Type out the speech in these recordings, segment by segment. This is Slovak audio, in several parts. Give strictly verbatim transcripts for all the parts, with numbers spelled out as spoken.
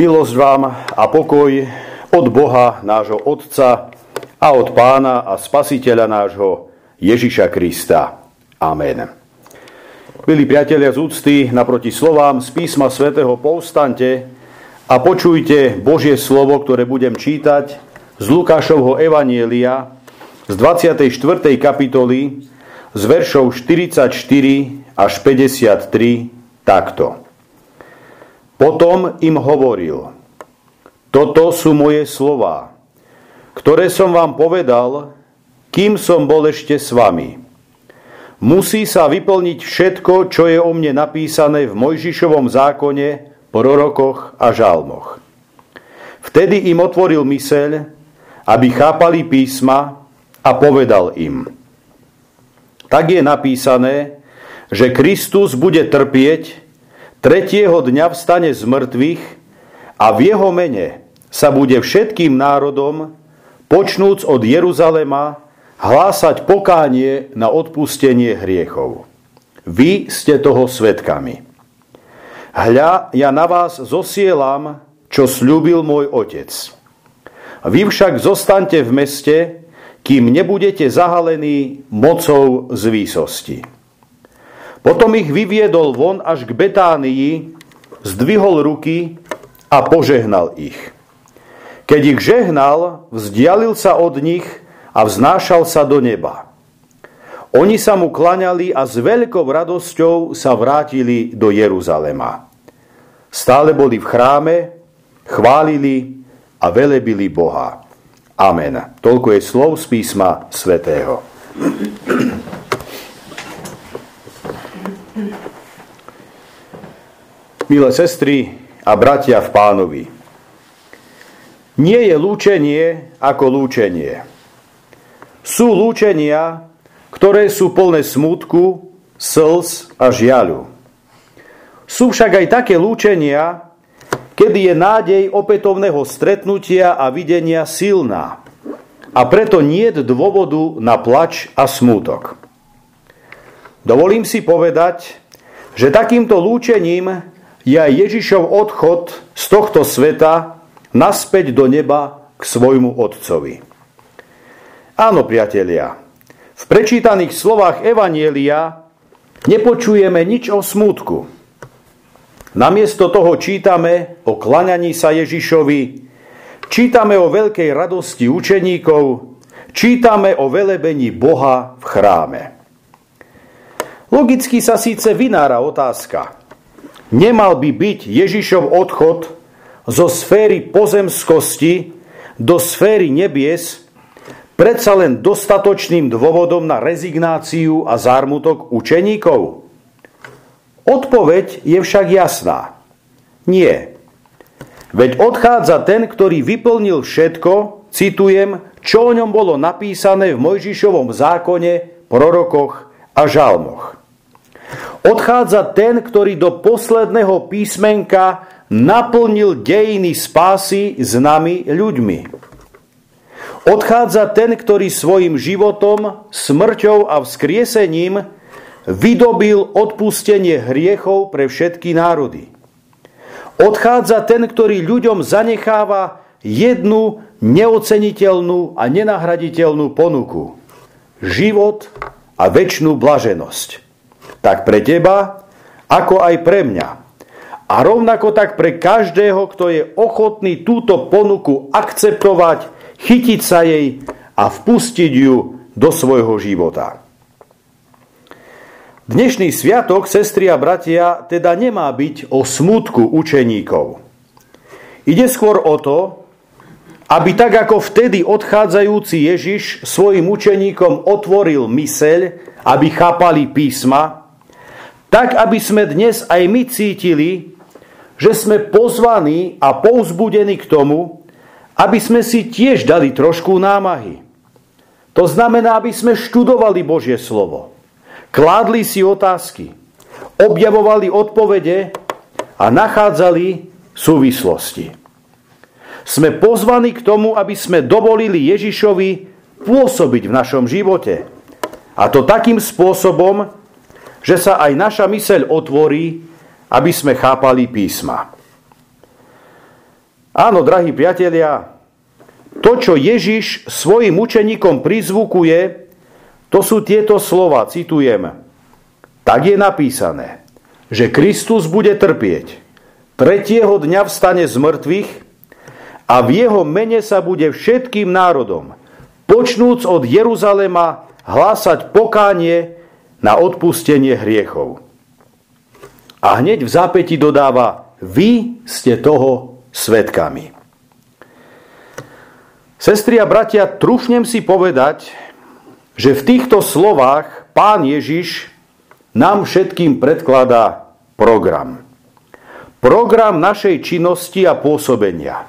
Milosť vám a pokoj od Boha nášho Otca a od Pána a Spasiteľa nášho Ježiša Krista. Amen. Milí priatelia, z úcty naproti slovám z písma svätého povstante a počujte Božie slovo, ktoré budem čítať z Lukášovho evanjelia z dvadsiatej štvrtej kapitoly z veršov štyridsaťštyri až päťdesiattri takto. Potom im hovoril: Toto sú moje slová, ktoré som vám povedal, kým som bol ešte s vami. Musí sa vyplniť všetko, čo je o mne napísané v Mojžišovom zákone, prorokoch a žalmoch. Vtedy im otvoril myseľ, aby chápali písma, a povedal im: Tak je napísané, že Kristus bude trpieť, tretieho dňa vstane z mŕtvych a v jeho mene sa bude všetkým národom, počnúc od Jeruzalema, hlásať pokánie na odpustenie hriechov. Vy ste toho svedkami. Hľa, ja na vás zosielam, čo sľúbil môj Otec. Vy však zostaňte v meste, kým nebudete zahalení mocou z výsosti. Potom ich vyviedol von až k Betánii, zdvihol ruky a požehnal ich. Keď ich žehnal, vzdialil sa od nich a vznášal sa do neba. Oni sa mu klaňali a s veľkou radosťou sa vrátili do Jeruzalema. Stále boli v chráme, chválili a velebili Boha. Amen. Toľko je slov z písma svätého. Milé sestry a bratia v Pánovi, nie je lúčenie ako lúčenie. Sú lúčenia, ktoré sú plné smútku, slz a žiaľu. Sú však aj také lúčenia, kedy je nádej opätovného stretnutia a videnia silná, a preto nie je dôvodu na plač a smútok. Dovolím si povedať, že takýmto lúčením je aj Ježišov odchod z tohto sveta naspäť do neba k svojmu Otcovi. Áno, priatelia, v prečítaných slovách evanjelia nepočujeme nič o smútku. Namiesto toho čítame o klaňaní sa Ježišovi, čítame o veľkej radosti učeníkov, čítame o velebení Boha v chráme. Logicky sa síce vynára otázka: nemal by byť Ježišov odchod zo sféry pozemskosti do sféry nebies predsa len dostatočným dôvodom na rezignáciu a zármutok učeníkov? Odpoveď je však jasná. Nie. Veď odchádza ten, ktorý vyplnil všetko, citujem, čo o ňom bolo napísané v Mojžišovom zákone, prorokoch a žalmoch. Odchádza ten, ktorý do posledného písmenka naplnil dejiny spásy s nami ľuďmi. Odchádza ten, ktorý svojim životom, smrťou a vzkriesením vydobil odpustenie hriechov pre všetky národy. Odchádza ten, ktorý ľuďom zanecháva jednu neoceniteľnú a nenahraditeľnú ponuku: život a večnú blaženosť. Tak pre teba, ako aj pre mňa. A rovnako tak pre každého, kto je ochotný túto ponuku akceptovať, chytiť sa jej a vpustiť ju do svojho života. Dnešný sviatok, sestry a bratia, teda nemá byť o smútku učeníkov. Ide skôr o to, aby tak ako vtedy odchádzajúci Ježiš svojim učeníkom otvoril myseľ, aby chápali písma, tak, aby sme dnes aj my cítili, že sme pozvaní a povzbudení k tomu, aby sme si tiež dali trošku námahy. To znamená, aby sme študovali Božie slovo, kládli si otázky, objavovali odpovede a nachádzali súvislosti. Sme pozvaní k tomu, aby sme dovolili Ježišovi pôsobiť v našom živote. A to takým spôsobom, že sa aj naša myseľ otvorí, aby sme chápali písma. Áno, drahí priatelia, to, čo Ježiš svojim učeníkom prizvukuje, to sú tieto slova, citujem. Tak je napísané, že Kristus bude trpieť, tretieho dňa vstane z mŕtvych a v jeho mene sa bude všetkým národom, počnúc od Jeruzalema, hlásať pokánie na odpustenie hriechov. A hneď v zápäti dodáva, vy ste toho svedkami. Sestri a bratia, trúfnem si povedať, že v týchto slovách Pán Ježiš nám všetkým predkladá program. Program našej činnosti a pôsobenia.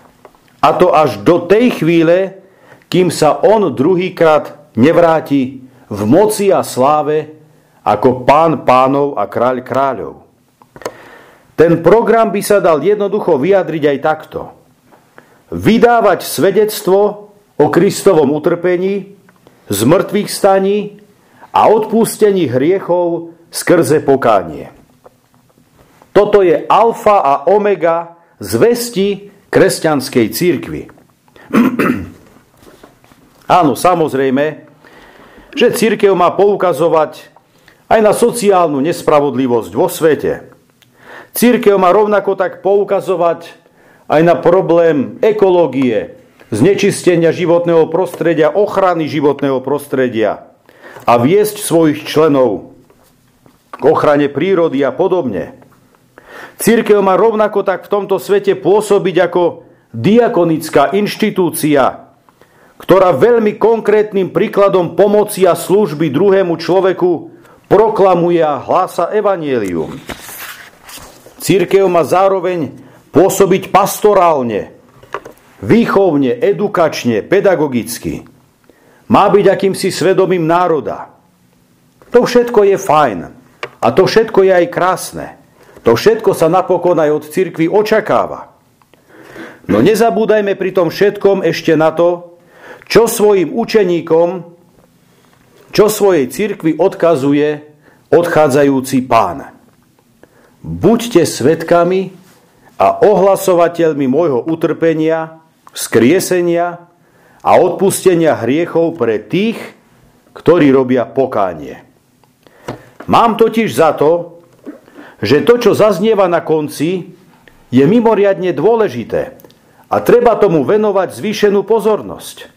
A to až do tej chvíle, kým sa on druhýkrát nevráti v moci a sláve ako Pán pánov a Kráľ kráľov. Ten program by sa dal jednoducho vyjadriť aj takto. Vydávať svedectvo o Kristovom utrpení, zmrtvých staní a odpustení hriechov skrze pokánie. Toto je alfa a omega zvesti kresťanskej cirkvi. Áno, samozrejme, že cirkev má poukazovať aj na sociálnu nespravodlivosť vo svete. Cirkev má rovnako tak poukazovať aj na problém ekológie, znečistenia životného prostredia, ochrany životného prostredia a viesť svojich členov k ochrane prírody a podobne. Cirkev má rovnako tak v tomto svete pôsobiť ako diakonická inštitúcia, ktorá veľmi konkrétnym príkladom pomoci a služby druhému človeku proklamuje a hlása evanjelium. Cirkev má zároveň pôsobiť pastorálne, výchovne, edukačne, pedagogicky. Má byť akýmsi svedomím národa. To všetko je fajn a to všetko je aj krásne. To všetko sa napokon aj od cirkvi očakáva. No nezabúdajme pri tom všetkom ešte na to, čo svojim učeníkom, čo svojej cirkvi odkazuje odchádzajúci Pán. Buďte svedkami a ohlasovateľmi môjho utrpenia, vzkriesenia a odpustenia hriechov pre tých, ktorí robia pokánie. Mám totiž za to, že to, čo zaznieva na konci, je mimoriadne dôležité a treba tomu venovať zvýšenú pozornosť.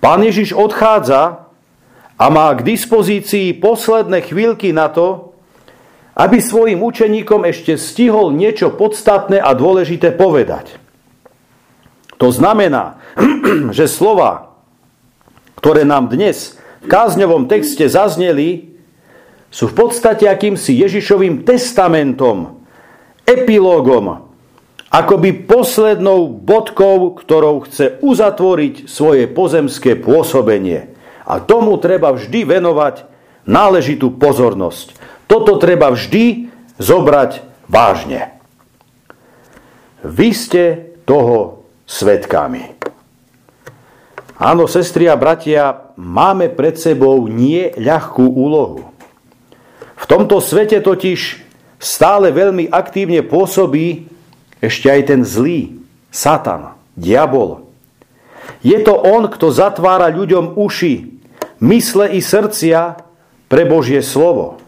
Pán Ježiš odchádza a má k dispozícii posledné chvíľky na to, aby svojim učeníkom ešte stihol niečo podstatné a dôležité povedať. To znamená, že slova, ktoré nám dnes v kázňovom texte zazneli, sú v podstate akýmsi Ježišovým testamentom, epilógom, akoby poslednou bodkou, ktorou chce uzatvoriť svoje pozemské pôsobenie. A tomu treba vždy venovať náležitú pozornosť. Toto treba vždy zobrať vážne. Vy ste toho svedkami. Áno, sestry a bratia, máme pred sebou nie ľahkú úlohu. V tomto svete totiž stále veľmi aktívne pôsobí ešte aj ten zlý, Satan, diabol. Je to on, kto zatvára ľuďom uši, mysle i srdcia pre Božie slovo.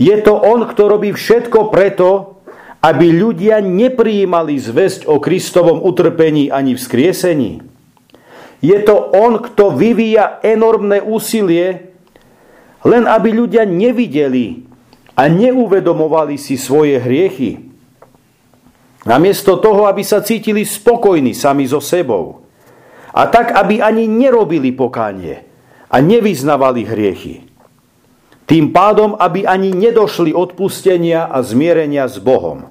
Je to on, kto robí všetko preto, aby ľudia neprijímali zvesť o Kristovom utrpení ani vzkriesení. Je to on, kto vyvíja enormné úsilie, len aby ľudia nevideli a neuvedomovali si svoje hriechy. Namiesto toho, aby sa cítili spokojní sami so sebou. A tak, aby ani nerobili pokánie a nevyznavali hriechy. Tým pádom, aby ani nedošli odpustenia a zmierenia s Bohom.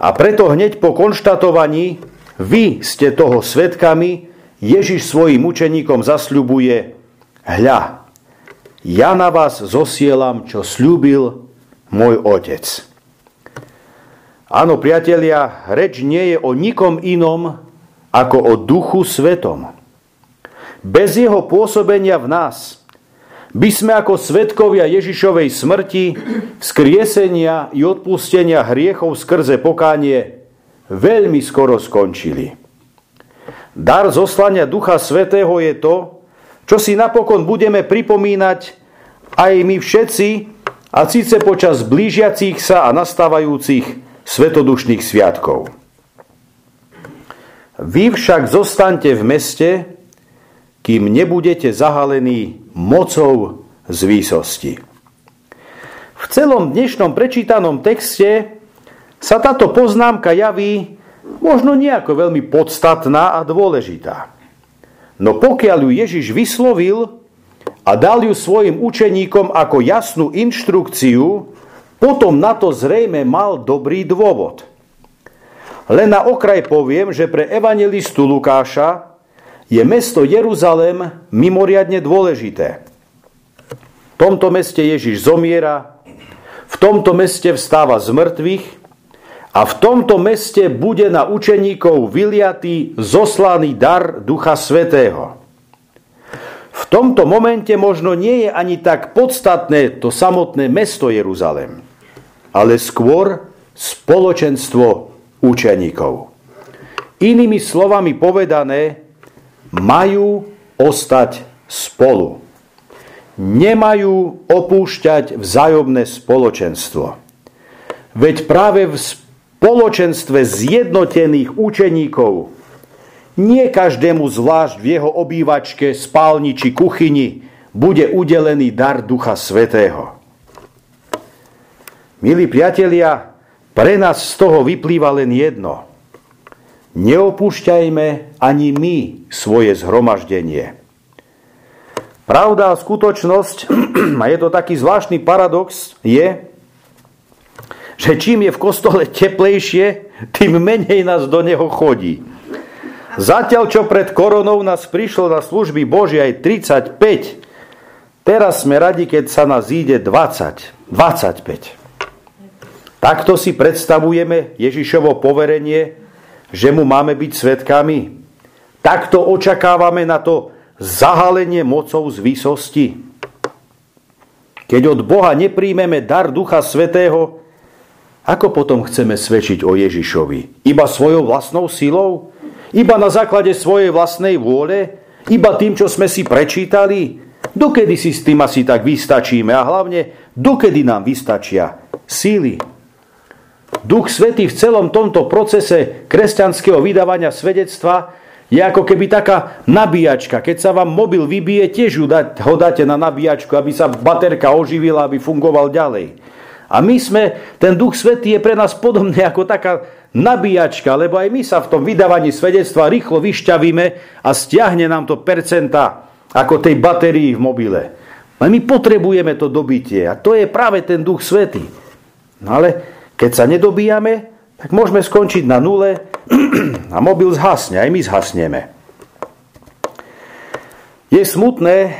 A preto hneď po konštatovaní, vy ste toho svedkami, Ježiš svojim učeníkom zasľubuje, hľa, ja na vás zosielam, čo sľúbil môj Otec. Áno, priatelia, reč nie je o nikom inom, ako o Duchu Svetom. Bez jeho pôsobenia v nás by sme ako svedkovia Ježišovej smrti, vzkriesenia i odpustenia hriechov skrze pokánie veľmi skoro skončili. Dar zoslania Ducha Svätého je to, čo si napokon budeme pripomínať aj my všetci, a síce počas blížiacich sa a nastávajúcich svetodušných sviatkov. Vy však zostaňte v meste, kým nebudete zahalení mocou z výsosti. V celom dnešnom prečítanom texte sa táto poznámka javí možno nejako veľmi podstatná a dôležitá. No pokiaľ ju Ježiš vyslovil a dal ju svojim učeníkom ako jasnú inštrukciu, potom na to zrejme mal dobrý dôvod. Len na okraj poviem, že pre evangelistu Lukáša je mesto Jeruzalém mimoriadne dôležité. V tomto meste Ježiš zomiera, v tomto meste vstáva z mŕtvych a v tomto meste bude na učeníkov vyliatý zoslaný dar Ducha Svätého. V tomto momente možno nie je ani tak podstatné to samotné mesto Jeruzalém, ale skôr spoločenstvo učeníkov. Inými slovami povedané, majú ostať spolu. Nemajú opúšťať vzájomné spoločenstvo. Veď práve v spoločenstve zjednotených učeníkov, nie každému zvlášť v jeho obývačke, spálni či kuchyni bude udelený dar Ducha Svätého. Milí priatelia, pre nás z toho vyplýva len jedno. Neopúšťajme ani my svoje zhromaždenie. Pravda a skutočnosť, a je to taký zvláštny paradox, je, že čím je v kostole teplejšie, tým menej nás do neho chodí. Zatiaľ, čo pred koronou nás prišlo na služby Božie aj tridsaťpäť, teraz sme radi, keď sa nás ide dvadsať, dvadsaťpäť. Takto si predstavujeme Ježišovo poverenie, že mu máme byť svedkami. Takto očakávame na to zahalenie mocou z výsosti. Keď od Boha nepríjmeme dar Ducha Svätého, ako potom chceme svedčiť o Ježišovi? Iba svojou vlastnou silou? Iba na základe svojej vlastnej vôle? Iba tým, čo sme si prečítali? Dokedy si s tým asi tak vystačíme? A hlavne, dokedy nám vystačia síly? Duch Svätý v celom tomto procese kresťanského vydávania svedectva je ako keby taká nabíjačka. Keď sa vám mobil vybije, tiež ho dáte na nabíjačku, aby sa baterka oživila, aby fungoval ďalej. A my sme, ten Duch Svätý je pre nás podobný ako taká nabíjačka, lebo aj my sa v tom vydávaní svedectva rýchlo vyšťavíme a stiahne nám to percenta ako tej batérii v mobile. Ale my potrebujeme to dobitie a to je práve ten Duch Svätý. No ale keď sa nedobíjame, tak môžeme skončiť na nule a mobil zhasne, aj my zhasneme. Je smutné,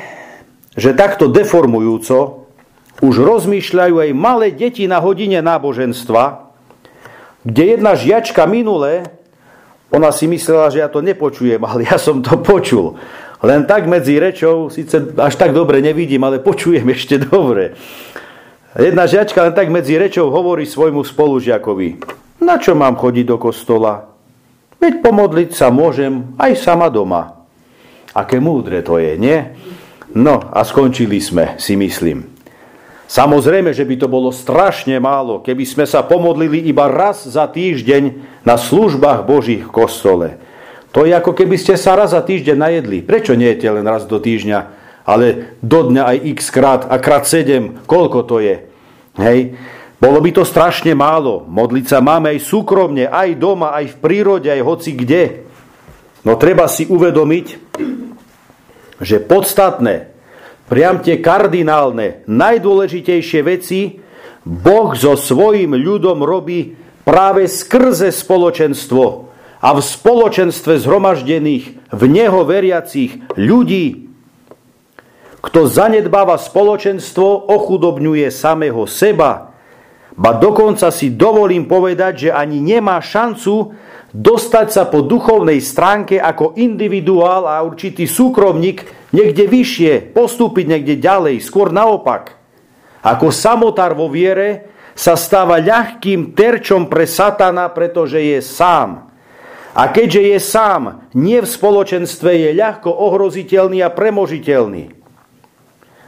že takto deformujúco už rozmýšľajú aj malé deti na hodine náboženstva, kde jedna žiačka minule, ona si myslela, že ja to nepočujem, ale ja som to počul. Len tak medzi rečou, síce až tak dobre nevidím, ale počujem ešte dobre. Jedna žiačka len tak medzi rečou hovorí svojmu spolužiakovi: na čo mám chodiť do kostola? Veď pomodliť sa môžem aj sama doma. Aké múdre to je, nie? No a skončili sme, si myslím. Samozrejme, že by to bolo strašne málo, keby sme sa pomodlili iba raz za týždeň na službách Božích v kostole. To je ako keby ste sa raz za týždeň najedli. Prečo nie jete len raz do týždňa, ale do dňa aj x krát a krát sedem, koľko to je? Hej. Bolo by to strašne málo. Modliť sa máme aj súkromne, aj doma, aj v prírode, aj hoci kde. No treba si uvedomiť, že podstatné, priam tie kardinálne, najdôležitejšie veci Boh so svojím ľudom robí práve skrze spoločenstvo a v spoločenstve zhromaždených, v neho veriacich ľudí. Kto zanedbáva spoločenstvo, ochudobňuje samého seba. Ba dokonca si dovolím povedať, že ani nemá šancu dostať sa po duchovnej stránke ako individuál a určitý súkromník niekde vyššie, postúpiť niekde ďalej, skôr naopak. Ako samotár vo viere sa stáva ľahkým terčom pre satana, pretože je sám. A keďže je sám, nie v spoločenstve, je ľahko ohroziteľný a premožiteľný.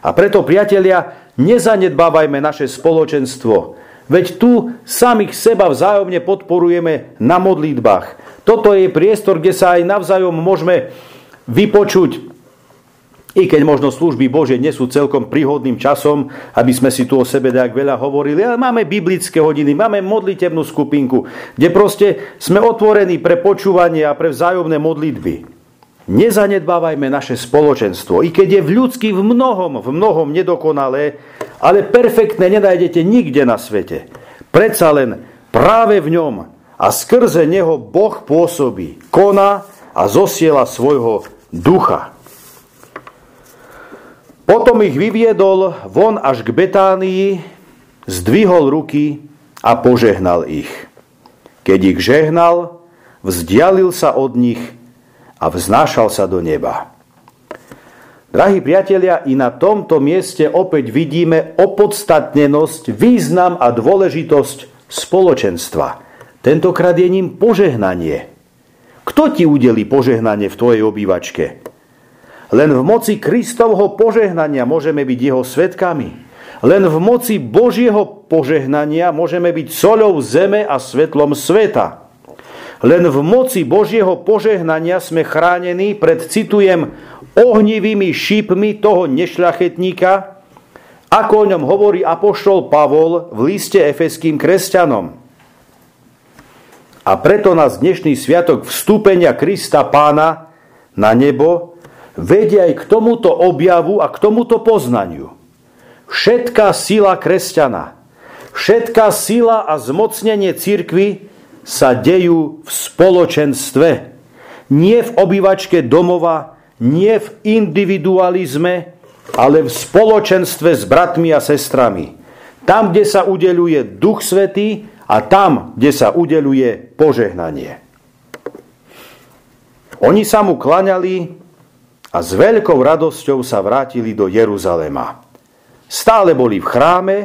A preto, priatelia, nezanedbávajme naše spoločenstvo. Veď tu samých seba vzájomne podporujeme na modlitbách. Toto je priestor, kde sa aj navzájom môžeme vypočuť, i keď možno služby Božie nie sú celkom príhodným časom, aby sme si tu o sebe tak veľa hovorili, ale máme biblické hodiny, máme modlitebnú skupinku, kde proste sme otvorení pre počúvanie a pre vzájomné modlitby. Nezanedbávajme naše spoločenstvo, i keď je v ľudský v mnohom, v mnohom nedokonalé, ale perfektné nenájdete nikde na svete. Predsa len práve v ňom a skrze neho Boh pôsobí, koná a zosiela svojho ducha. Potom ich vyviedol von až k Betánii, zdvihol ruky a požehnal ich. Keď ich žehnal, vzdialil sa od nich a vznášal sa do neba. Drahí priatelia, i na tomto mieste opäť vidíme opodstatnenosť, význam a dôležitosť spoločenstva. Tentokrát je ním požehnanie. Kto ti udelí požehnanie v tvojej obývačke? Len v moci Kristovho požehnania môžeme byť jeho svedkami. Len v moci Božieho požehnania môžeme byť soľou zeme a svetlom sveta. Len v moci Božieho požehnania sme chránení pred, citujem, ohnivými šípmi toho nešľachetníka, ako o ňom hovorí apoštol Pavol v liste efeským kresťanom. A preto nás dnešný sviatok vstúpenia Krista Pána na nebo vedia aj k tomuto objavu a k tomuto poznaniu. Všetká sila kresťana, všetká sila a zmocnenie cirkvi sa dejú v spoločenstve. Nie v obývačke domova, nie v individualizme, ale v spoločenstve s bratmi a sestrami. Tam, kde sa udeľuje Duch Svätý a tam, kde sa udeľuje požehnanie. Oni sa mu klaňali a s veľkou radosťou sa vrátili do Jeruzalema. Stále boli v chráme,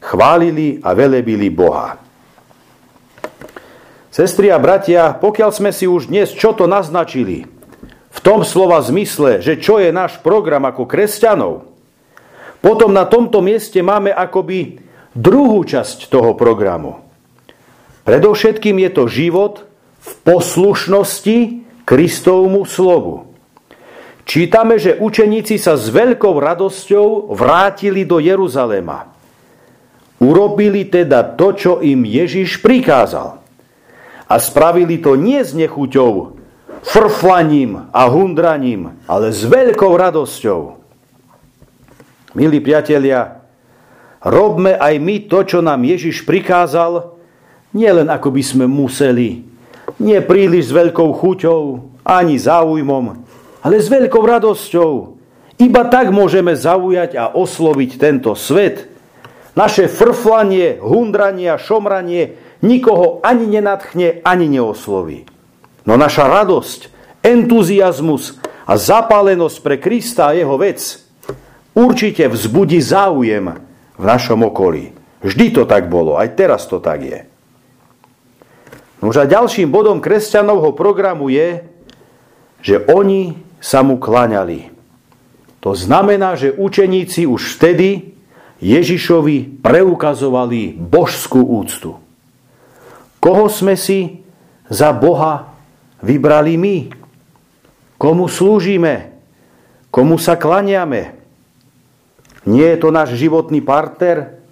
chválili a velebili Boha. Sestry a bratia, pokiaľ sme si už dnes čo to naznačili, v tom slova zmysle, že čo je náš program ako kresťanov, potom na tomto mieste máme akoby druhú časť toho programu. Predovšetkým je to život v poslušnosti Kristovmu slovu. Čítame, že učeníci sa s veľkou radosťou vrátili do Jeruzalema. Urobili teda to, čo im Ježiš prikázal. A spravili to nie s nechuťou, frflaním a hundraním, ale s veľkou radosťou. Milí priatelia, robme aj my to, čo nám Ježiš prikázal, nielen ako by sme museli, nie príliš s veľkou chuťou ani záujmom, ale s veľkou radosťou. Iba tak môžeme zaujať a osloviť tento svet. Naše frflanie, hundranie a šomranie nikoho ani nenadchne, ani neosloví. No naša radosť, entuziasmus a zapálenosť pre Krista a jeho vec určite vzbudí záujem v našom okolí. Vždy to tak bolo, aj teraz to tak je. Nož a ďalším bodom kresťanovho programu je, že oni sa mu kláňali. To znamená, že učeníci už vtedy Ježišovi preukazovali božskú úctu. Koho sme si za Boha vybrali my? Komu slúžime? Komu sa kláňame? Nie je to náš životný partner,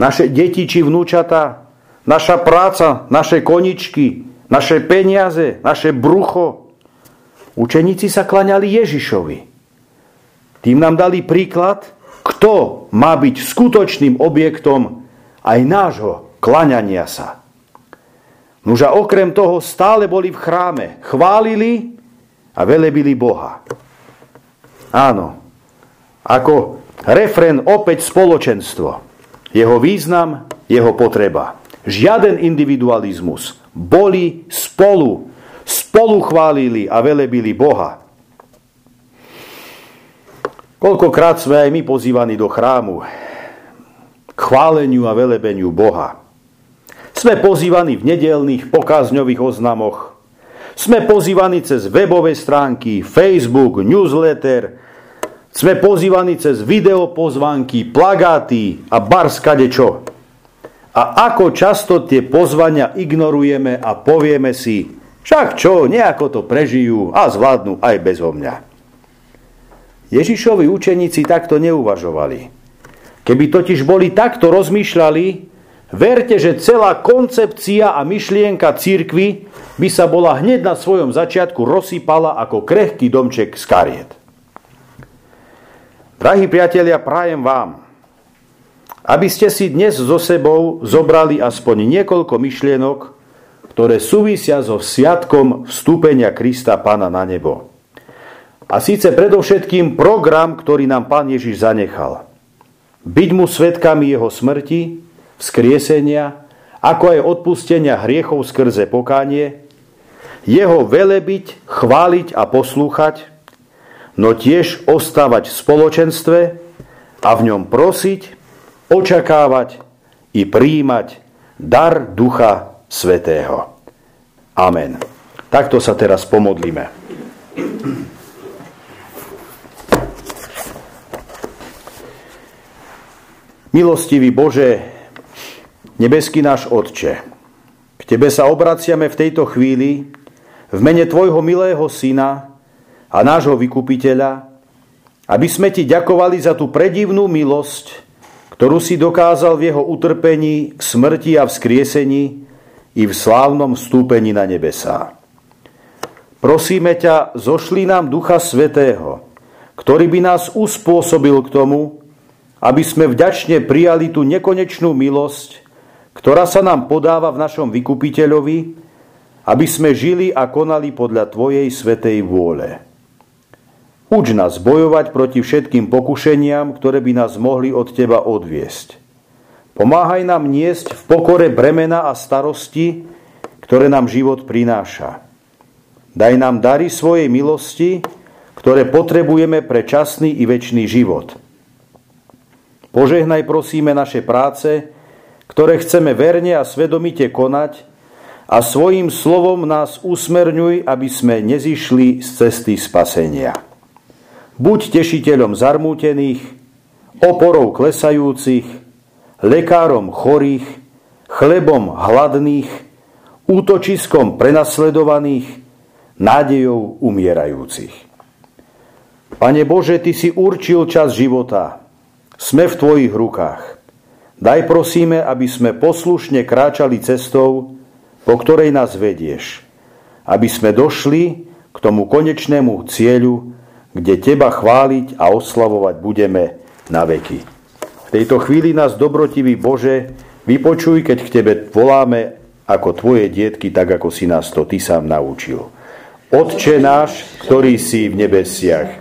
naše deti či vnúčata, naša práca, naše koničky, naše peniaze, naše brucho. Učeníci sa kláňali Ježišovi. Tým nám dali príklad, kto má byť skutočným objektom aj nášho kláňania sa. Nuž a okrem toho stále boli v chráme, chválili a velebili Boha. Áno, ako refrén opäť spoločenstvo. Jeho význam, jeho potreba. Žiaden individualizmus. Boli spolu. Spolu chválili a velebili Boha. Koľkokrát sme aj my pozývaní do chrámu. k chváleniu a velebeniu Boha. Sme pozývaní v nedeľných pokázňových oznamoch. Sme pozývaní cez webové stránky, Facebook, newsletter. Sme pozývaní cez videopozvánky, plagáty a barskadečo. A ako často tie pozvania ignorujeme a povieme si, však čo, nejako to prežijú a zvládnu aj bezo mňa. Ježišovi učeníci takto neuvažovali. Keby totiž boli takto rozmýšľali, verte, že celá koncepcia a myšlienka cirkvi by sa bola hneď na svojom začiatku rozsypala ako krehký domček z kariet. Drahí priatelia, prajem vám, aby ste si dnes so sebou zobrali aspoň niekoľko myšlienok, ktoré súvisia so sviatkom vstúpenia Krista Pána na nebo. A síce predovšetkým program, ktorý nám Pán Ježiš zanechal. Byť mu svedkami jeho smrti, vzkriesenia, ako aj odpustenia hriechov skrze pokánie, jeho velebiť, chváliť a poslúchať, no tiež ostávať v spoločenstve a v ňom prosiť, očakávať i prijímať dar Ducha Svätého. Amen. Takto sa teraz pomodlíme. Milostivý Bože, nebeský náš Otče, k Tebe sa obraciame v tejto chvíli v mene Tvojho milého Syna a nášho Vykupiteľa, aby sme Ti ďakovali za tú predivnú milosť, ktorú si dokázal v Jeho utrpení, v smrti a vzkriesení i v slávnom vstúpení na nebesá. Prosíme ťa, zošli nám Ducha Svätého, ktorý by nás uspôsobil k tomu, aby sme vďačne prijali tú nekonečnú milosť, ktorá sa nám podáva v našom Vykupiteľovi, aby sme žili a konali podľa Tvojej svätej vôle. Uč nás bojovať proti všetkým pokušeniam, ktoré by nás mohli od Teba odviesť. Pomáhaj nám niesť v pokore bremena a starosti, ktoré nám život prináša. Daj nám dary svojej milosti, ktoré potrebujeme pre časný i večný život. Požehnaj, prosíme, naše práce, ktoré chceme verne a svedomite konať, a svojím slovom nás usmerňuj, aby sme nezišli z cesty spasenia. Buď tešiteľom zarmútených, oporou klesajúcich, lekárom chorých, chlebom hladných, útočiskom prenasledovaných, nádejou umierajúcich. Pane Bože, Ty si určil čas života. Sme v Tvojich rukách. Daj, prosíme, aby sme poslušne kráčali cestou, po ktorej nás vedieš, aby sme došli k tomu konečnému cieľu, kde Teba chváliť a oslavovať budeme na veky. V tejto chvíli nás, dobrotivý Bože, vypočuj, keď k Tebe voláme ako Tvoje dietky, tak ako si nás to Ty sám naučil. Otče náš, ktorý si v nebesiach,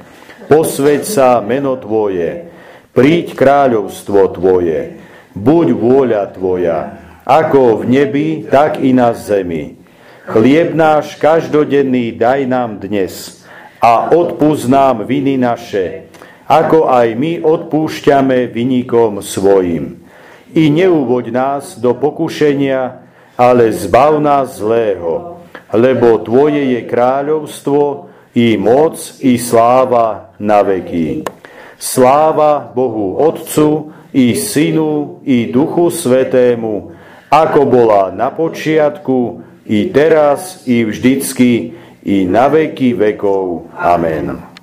posväť sa meno Tvoje, príď kráľovstvo Tvoje, buď vôľa Tvoja, ako v nebi, tak i na zemi. Chlieb náš každodenný daj nám dnes a odpusť nám viny naše, ako aj my odpúšťame vinníkom svojim. I neuvoď nás do pokušenia, ale zbav nás zlého, lebo Tvoje je kráľovstvo, i moc, i sláva na veky. Sláva Bohu Otcu, i Synu, i Duchu Svätému, ako bola na počiatku, i teraz, i vždycky, i na veky vekov. Amen.